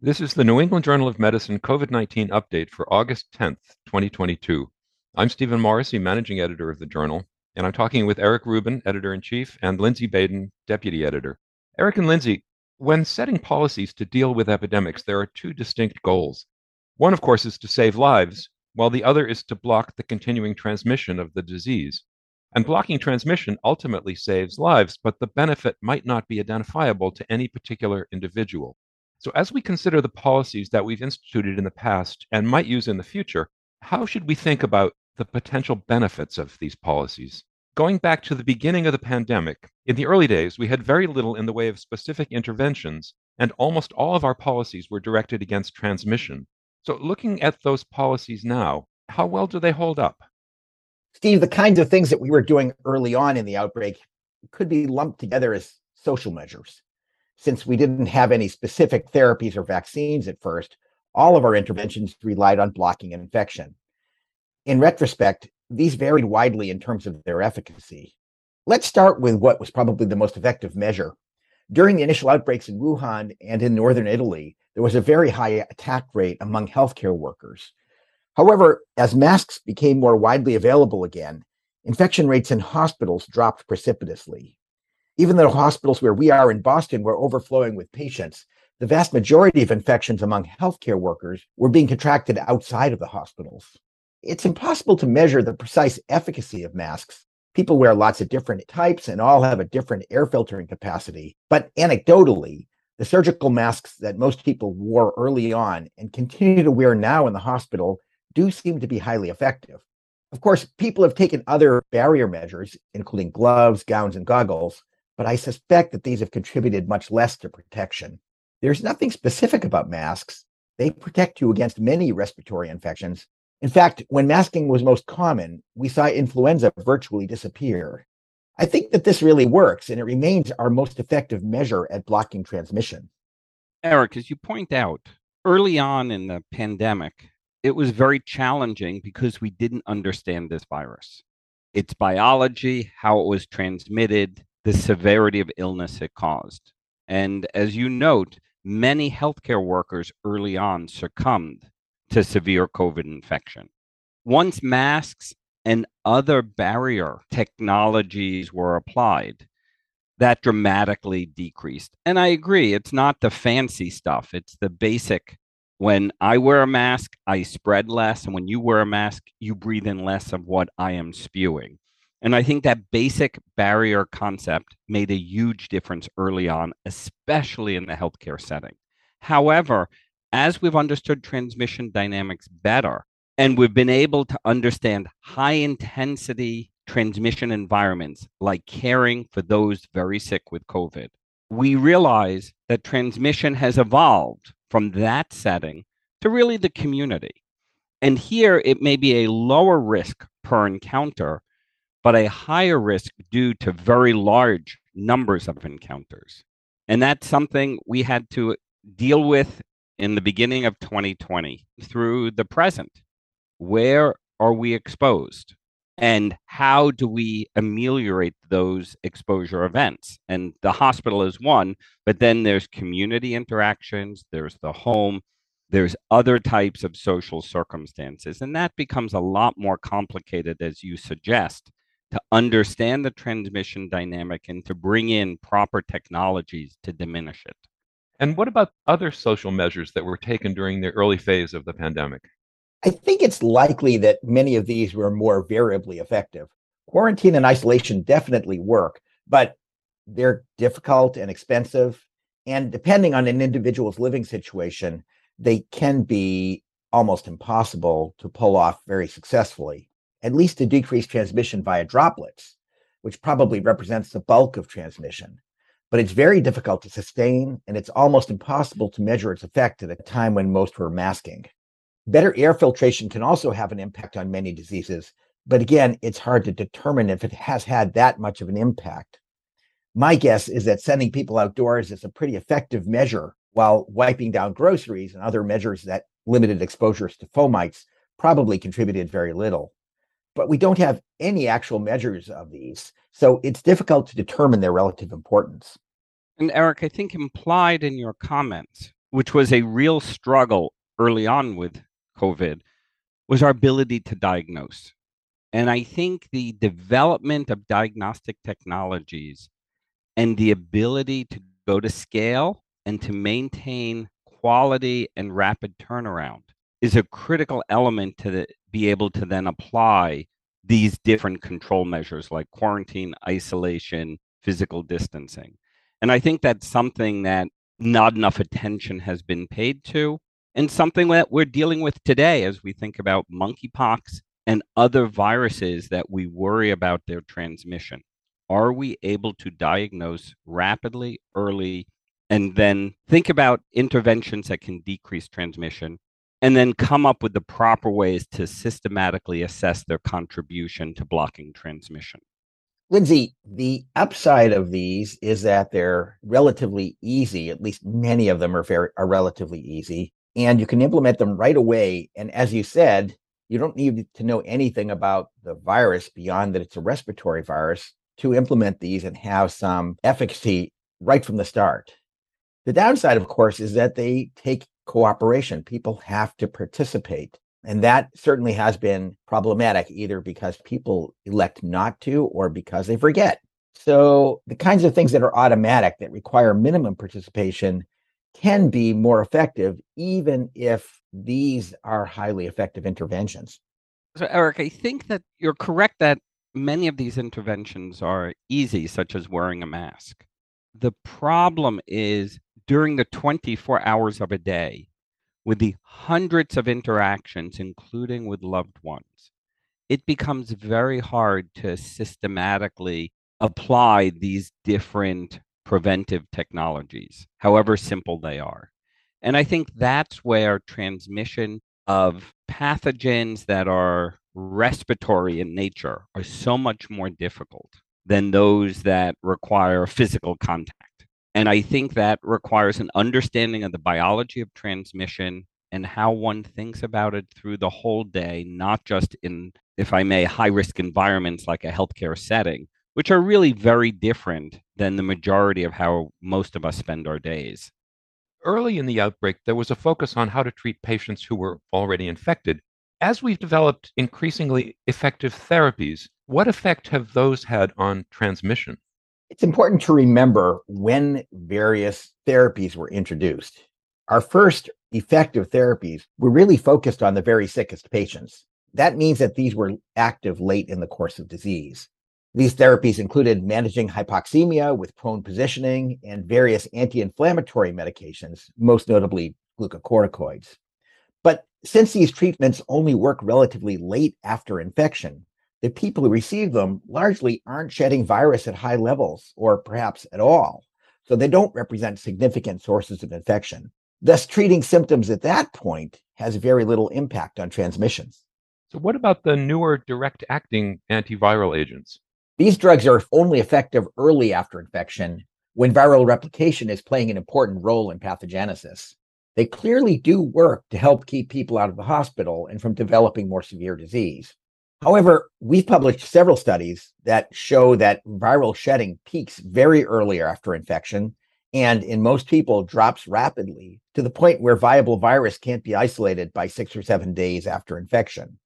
This is the New England Journal of Medicine COVID-19 update for August 10th, 2022. I'm Stephen Morrissey, managing editor of the journal, and I'm talking with Eric Rubin, editor-in-chief, and Lindsay Baden, deputy editor. Eric and Lindsay, when setting policies to deal with epidemics, there are two distinct goals. One, of course, is to save lives, while the other is to block the continuing transmission of the disease. And blocking transmission ultimately saves lives, but the benefit might not be identifiable to any particular individual. So as we consider the policies that we've instituted in the past and might use in the future, how should we think about the potential benefits of these policies? Going back to the beginning of the pandemic, in the early days, we had very little in the way of specific interventions, and almost all of our policies were directed against transmission. So looking at those policies now, how well do they hold up? Steve, the kinds of things that we were doing early on in the outbreak could be lumped together as social measures. Since we didn't have any specific therapies or vaccines at first, all of our interventions relied on blocking infection. In retrospect, these varied widely in terms of their efficacy. Let's start with what was probably the most effective measure. During the initial outbreaks in Wuhan and in Northern Italy, there was a very high attack rate among healthcare workers. However, as masks became more widely available again, infection rates in hospitals dropped precipitously. Even though hospitals where we are in Boston were overflowing with patients, the vast majority of infections among healthcare workers were being contracted outside of the hospitals. It's impossible to measure the precise efficacy of masks. People wear lots of different types and all have a different air filtering capacity. But anecdotally, the surgical masks that most people wore early on and continue to wear now in the hospital do seem to be highly effective. Of course, people have taken other barrier measures, including gloves, gowns, and goggles, but I suspect that these have contributed much less to protection. There's nothing specific about masks. They protect you against many respiratory infections. In fact, when masking was most common, we saw influenza virtually disappear. I think that this really works, and it remains our most effective measure at blocking transmission. Eric, as you point out, early on in the pandemic, it was very challenging because we didn't understand this virus, its biology, how it was transmitted, the severity of illness it caused. And as you note, many healthcare workers early on succumbed to severe COVID infection. Once masks and other barrier technologies were applied, that dramatically decreased. And I agree, it's not the fancy stuff, it's the basic. When I wear a mask, I spread less. And when you wear a mask, you breathe in less of what I am spewing. And I think that basic barrier concept made a huge difference early on, especially in the healthcare setting. However, as we've understood transmission dynamics better, and we've been able to understand high-intensity transmission environments, like caring for those very sick with COVID, we realize that transmission has evolved from that setting to really the community. And here, it may be a lower risk per encounter, but a higher risk due to very large numbers of encounters. And that's something we had to deal with in the beginning of 2020 through the present. Where are we exposed? And how do we ameliorate those exposure events? And the hospital is one, but then there's community interactions, there's the home, there's other types of social circumstances. And that becomes a lot more complicated, as you suggest, to understand the transmission dynamic and to bring in proper technologies to diminish it. And what about other social measures that were taken during the early phase of the pandemic? I think it's likely that many of these were more variably effective. Quarantine and isolation definitely work, but they're difficult and expensive. And depending on an individual's living situation, they can be almost impossible to pull off very successfully, at least to decrease transmission via droplets, which probably represents the bulk of transmission. But it's very difficult to sustain, and it's almost impossible to measure its effect at a time when most were masking. Better air filtration can also have an impact on many diseases, but again, it's hard to determine if it has had that much of an impact. My guess is that sending people outdoors is a pretty effective measure, while wiping down groceries and other measures that limited exposures to fomites probably contributed very little. But we don't have any actual measures of these, so it's difficult to determine their relative importance. And Eric, I think implied in your comments which was a real struggle early on with COVID, was our ability to diagnose. And I think the development of diagnostic technologies and the ability to go to scale and to maintain quality and rapid turnaround is a critical element to be able to then apply these different control measures like quarantine, isolation, physical distancing. And I think that's something that not enough attention has been paid to, and something that we're dealing with today as we think about monkeypox and other viruses that we worry about their transmission. Are we able to diagnose rapidly, early, and then think about interventions that can decrease transmission, and then come up with the proper ways to systematically assess their contribution to blocking transmission? Lindsay, the upside of these is that they're relatively easy. At least many of them are relatively easy, and you can implement them right away. And as you said, you don't need to know anything about the virus beyond that it's a respiratory virus to implement these and have some efficacy right from the start. The downside, of course, is that they take cooperation. People have to participate. And that certainly has been problematic, either because people elect not to or because they forget. So the kinds of things that are automatic that require minimum participation can be more effective, even if these are highly effective interventions. So, Eric, I think that you're correct that many of these interventions are easy, such as wearing a mask. The problem is during the 24 hours of a day, with the hundreds of interactions, including with loved ones, it becomes very hard to systematically apply these different preventive technologies, however simple they are. And I think that's where transmission of pathogens that are respiratory in nature are so much more difficult than those that require physical contact. And I think that requires an understanding of the biology of transmission and how one thinks about it through the whole day, not just in, if I may, high-risk environments like a healthcare setting, which are really very different than the majority of how most of us spend our days. Early in the outbreak, there was a focus on how to treat patients who were already infected. As we've developed increasingly effective therapies, what effect have those had on transmission? It's important to remember when various therapies were introduced. Our first effective therapies were really focused on the very sickest patients. That means that these were active late in the course of disease. These therapies included managing hypoxemia with prone positioning and various anti-inflammatory medications, most notably glucocorticoids. But since these treatments only work relatively late after infection, the people who receive them largely aren't shedding virus at high levels or perhaps at all, so they don't represent significant sources of infection. Thus, treating symptoms at that point has very little impact on transmissions. So what about the newer direct-acting antiviral agents? These drugs are only effective early after infection, when viral replication is playing an important role in pathogenesis. They clearly do work to help keep people out of the hospital and from developing more severe disease. However, we've published several studies that show that viral shedding peaks very early after infection, and in most people drops rapidly to the point where viable virus can't be isolated by 6 or 7 days after infection.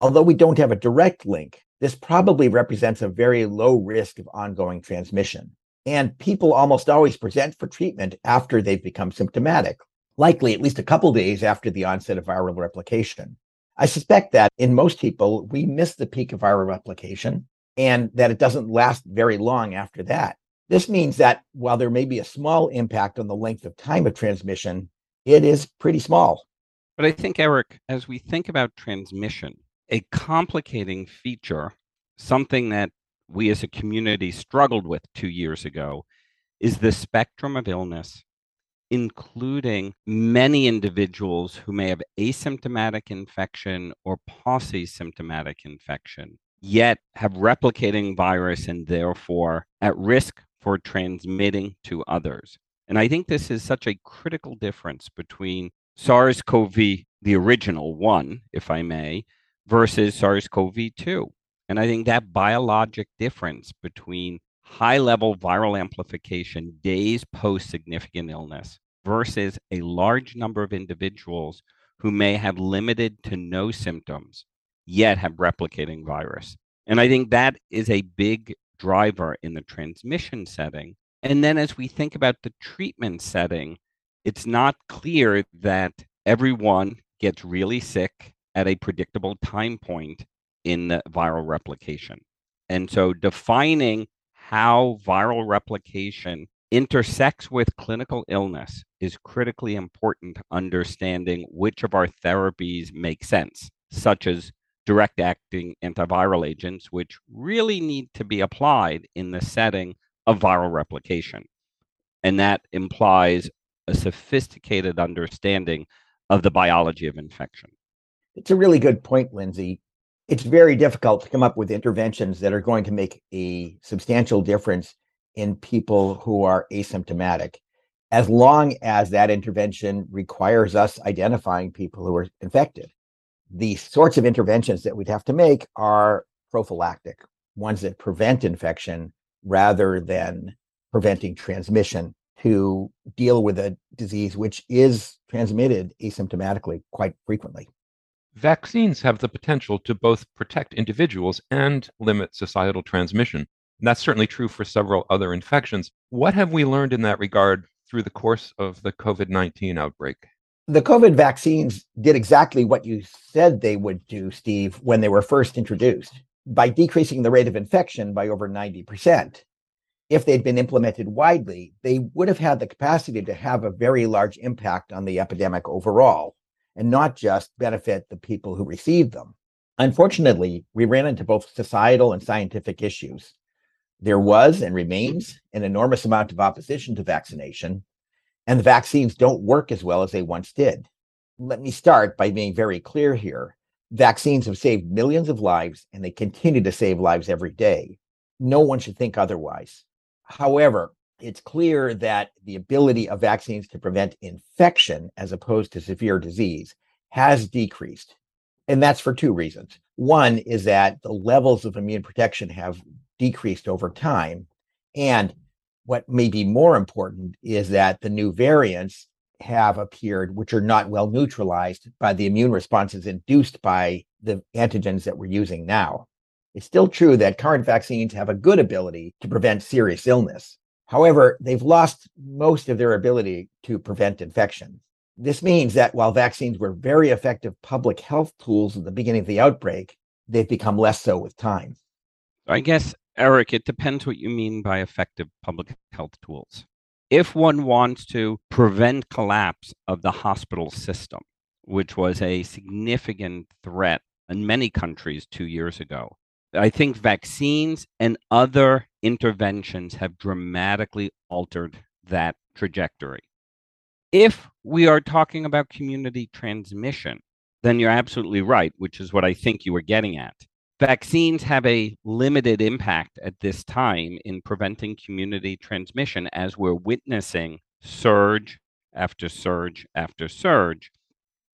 Although we don't have a direct link, this probably represents a very low risk of ongoing transmission. And people almost always present for treatment after they've become symptomatic, likely at least a couple days after the onset of viral replication. I suspect that in most people, we miss the peak of viral replication and that it doesn't last very long after that. This means that while there may be a small impact on the length of time of transmission, it is pretty small. But I think, Eric, as we think about transmission, a complicating feature, something that we as a community struggled with 2 years ago, is the spectrum of illness, including many individuals who may have asymptomatic infection or paucisymptomatic infection, yet have replicating virus and therefore at risk for transmitting to others. And I think this is such a critical difference between SARS-CoV, the original one, if I may, versus SARS-CoV-2. And I think that biologic difference between high-level viral amplification days post significant illness versus a large number of individuals who may have limited to no symptoms, yet have replicating virus. And I think that is a big driver in the transmission setting. And then as we think about the treatment setting, it's not clear that everyone gets really sick at a predictable time point in the viral replication. And so defining how viral replication intersects with clinical illness is critically important to understanding which of our therapies make sense, such as direct-acting antiviral agents, which really need to be applied in the setting of viral replication. And that implies a sophisticated understanding of the biology of infection. It's a really good point, Lindsay. It's very difficult to come up with interventions that are going to make a substantial difference in people who are asymptomatic, as long as that intervention requires us identifying people who are infected. The sorts of interventions that we'd have to make are prophylactic, ones that prevent infection rather than preventing transmission, to deal with a disease which is transmitted asymptomatically quite frequently. Vaccines have the potential to both protect individuals and limit societal transmission. And that's certainly true for several other infections. What have we learned in that regard through the course of the COVID-19 outbreak? The COVID vaccines did exactly what you said they would do, Steve, when they were first introduced, by decreasing the rate of infection by over 90%. If they'd been implemented widely, they would have had the capacity to have a very large impact on the epidemic overall, and not just benefit the people who received them. Unfortunately, we ran into both societal and scientific issues. There was and remains an enormous amount of opposition to vaccination, and the vaccines don't work as well as they once did. Let me start by being very clear here. Vaccines have saved millions of lives, and they continue to save lives every day. No one should think otherwise. However, it's clear that the ability of vaccines to prevent infection as opposed to severe disease has decreased. And that's for two reasons. One is that the levels of immune protection have decreased over time. And what may be more important is that the new variants have appeared, which are not well neutralized by the immune responses induced by the antigens that we're using now. It's still true that current vaccines have a good ability to prevent serious illness. However, they've lost most of their ability to prevent infection. This means that while vaccines were very effective public health tools at the beginning of the outbreak, they've become less so with time. I guess, Eric, it depends what you mean by effective public health tools. If one wants to prevent collapse of the hospital system, which was a significant threat in many countries 2 years ago, I think vaccines and other interventions have dramatically altered that trajectory. If we are talking about community transmission, then you're absolutely right, which is what I think you were getting at. Vaccines have a limited impact at this time in preventing community transmission, as we're witnessing surge after surge after surge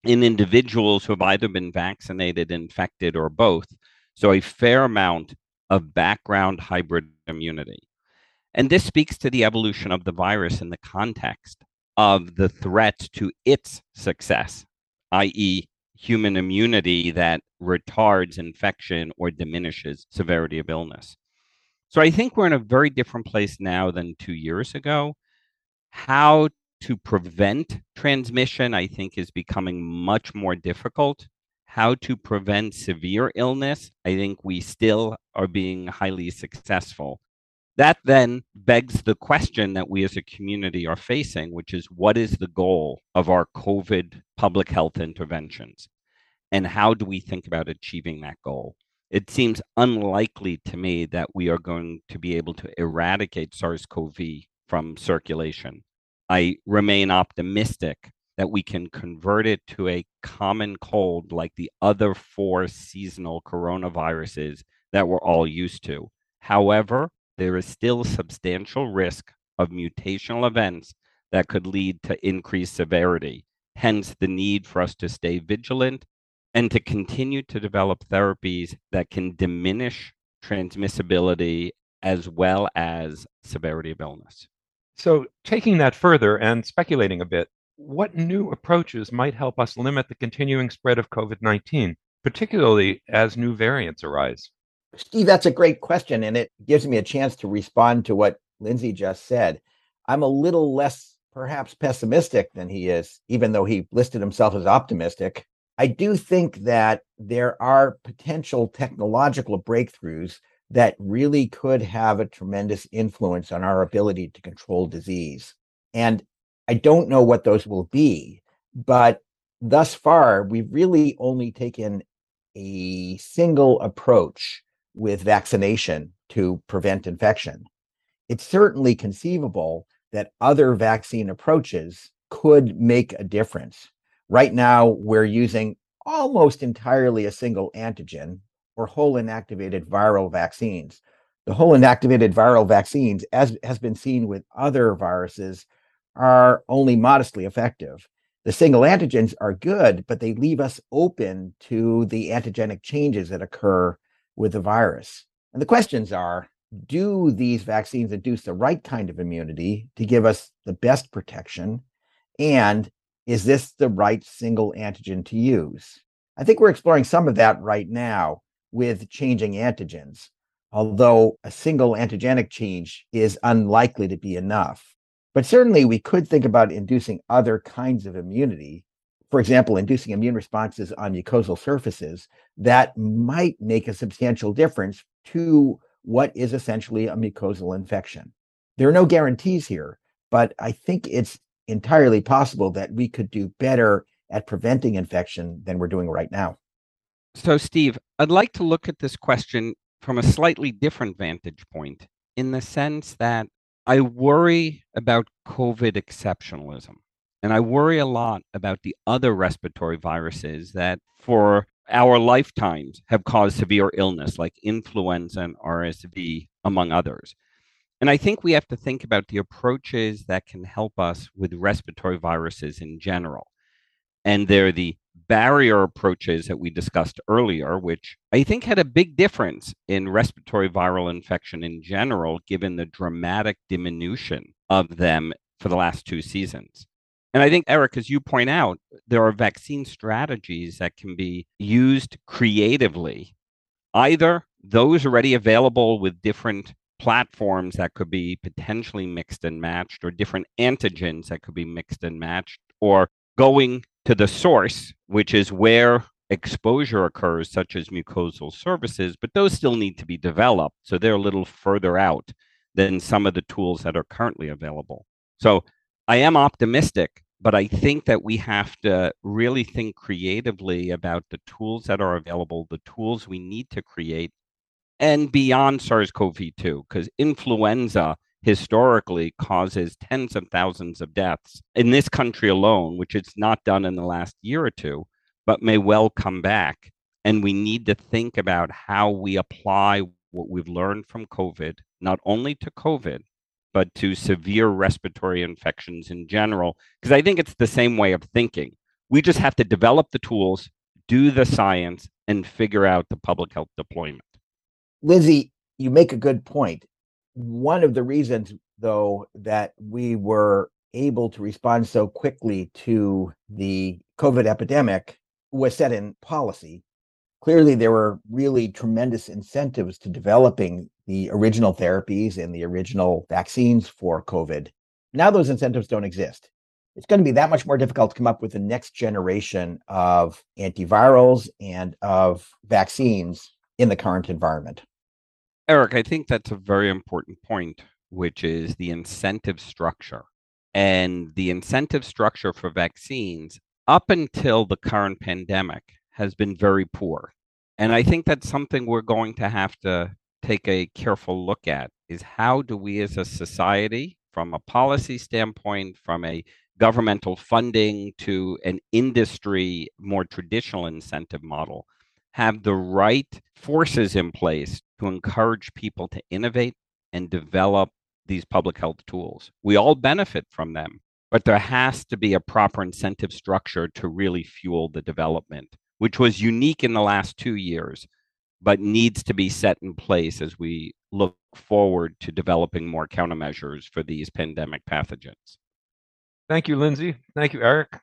in individuals who have either been vaccinated, infected, or both. So a fair amount of background hybrid immunity. And this speaks to the evolution of the virus in the context of the threats to its success, i.e. human immunity that retards infection or diminishes severity of illness. So I think we're in a very different place now than 2 years ago. How to prevent transmission, I think, is becoming much more difficult. How to prevent severe illness, I think we still are being highly successful. That then begs the question that we as a community are facing, which is what is the goal of our COVID public health interventions? And how do we think about achieving that goal? It seems unlikely to me that we are going to be able to eradicate SARS-CoV from circulation. I remain optimistic that we can convert it to a common cold like the other four seasonal coronaviruses that we're all used to. However, there is still substantial risk of mutational events that could lead to increased severity, hence the need for us to stay vigilant and to continue to develop therapies that can diminish transmissibility as well as severity of illness. So taking that further and speculating a bit, what new approaches might help us limit the continuing spread of COVID-19, particularly as new variants arise? Steve, that's a great question, and it gives me a chance to respond to what Lindsay just said. I'm a little less, perhaps, pessimistic than he is, even though he listed himself as optimistic. I do think that there are potential technological breakthroughs that really could have a tremendous influence on our ability to control disease. And I don't know what those will be, but thus far, we've really only taken a single approach with vaccination to prevent infection. It's certainly conceivable that other vaccine approaches could make a difference. Right now, we're using almost entirely a single antigen or whole inactivated viral vaccines. The whole inactivated viral vaccines, as has been seen with other viruses, are only modestly effective. The single antigens are good, but they leave us open to the antigenic changes that occur with the virus. And the questions are, do these vaccines induce the right kind of immunity to give us the best protection? And is this the right single antigen to use? I think we're exploring some of that right now with changing antigens, although a single antigenic change is unlikely to be enough. But certainly, we could think about inducing other kinds of immunity, for example, inducing immune responses on mucosal surfaces that might make a substantial difference to what is essentially a mucosal infection. There are no guarantees here, but I think it's entirely possible that we could do better at preventing infection than we're doing right now. So, Steve, I'd like to look at this question from a slightly different vantage point, in the sense that I worry about COVID exceptionalism, and I worry a lot about the other respiratory viruses that for our lifetimes have caused severe illness, like influenza and RSV, among others. And I think we have to think about the approaches that can help us with respiratory viruses in general. And they're the barrier approaches that we discussed earlier, which I think had a big difference in respiratory viral infection in general, given the dramatic diminution of them for the last two seasons. And I think, Eric, as you point out, there are vaccine strategies that can be used creatively, either those already available with different platforms that could be potentially mixed and matched, or different antigens that could be mixed and matched, or going to the source, which is where exposure occurs, such as mucosal surfaces, but those still need to be developed. So they're a little further out than some of the tools that are currently available. So I am optimistic, but I think that we have to really think creatively about the tools that are available, the tools we need to create, and beyond SARS-CoV-2, because influenza historically causes tens of thousands of deaths in this country alone, which it's not done in the last year or two, but may well come back. And we need to think about how we apply what we've learned from COVID, not only to COVID, but to severe respiratory infections in general, because I think it's the same way of thinking. We just have to develop the tools, do the science, and figure out the public health deployment. Lindsay, you make a good point. One of the reasons, though, that we were able to respond so quickly to the COVID epidemic was set in policy. Clearly, there were really tremendous incentives to developing the original therapies and the original vaccines for COVID. Now those incentives don't exist. It's going to be that much more difficult to come up with the next generation of antivirals and of vaccines in the current environment. Eric, I think that's a very important point, which is the incentive structure. And the incentive structure for vaccines up until the current pandemic has been very poor. And I think that's something we're going to have to take a careful look at, is how do we as a society, from a policy standpoint, from a governmental funding to an industry, more traditional incentive model, have the right forces in place to encourage people to innovate and develop these public health tools. We all benefit from them, but there has to be a proper incentive structure to really fuel the development, which was unique in the last 2 years, but needs to be set in place as we look forward to developing more countermeasures for these pandemic pathogens. Thank you, Lindsay. Thank you, Eric.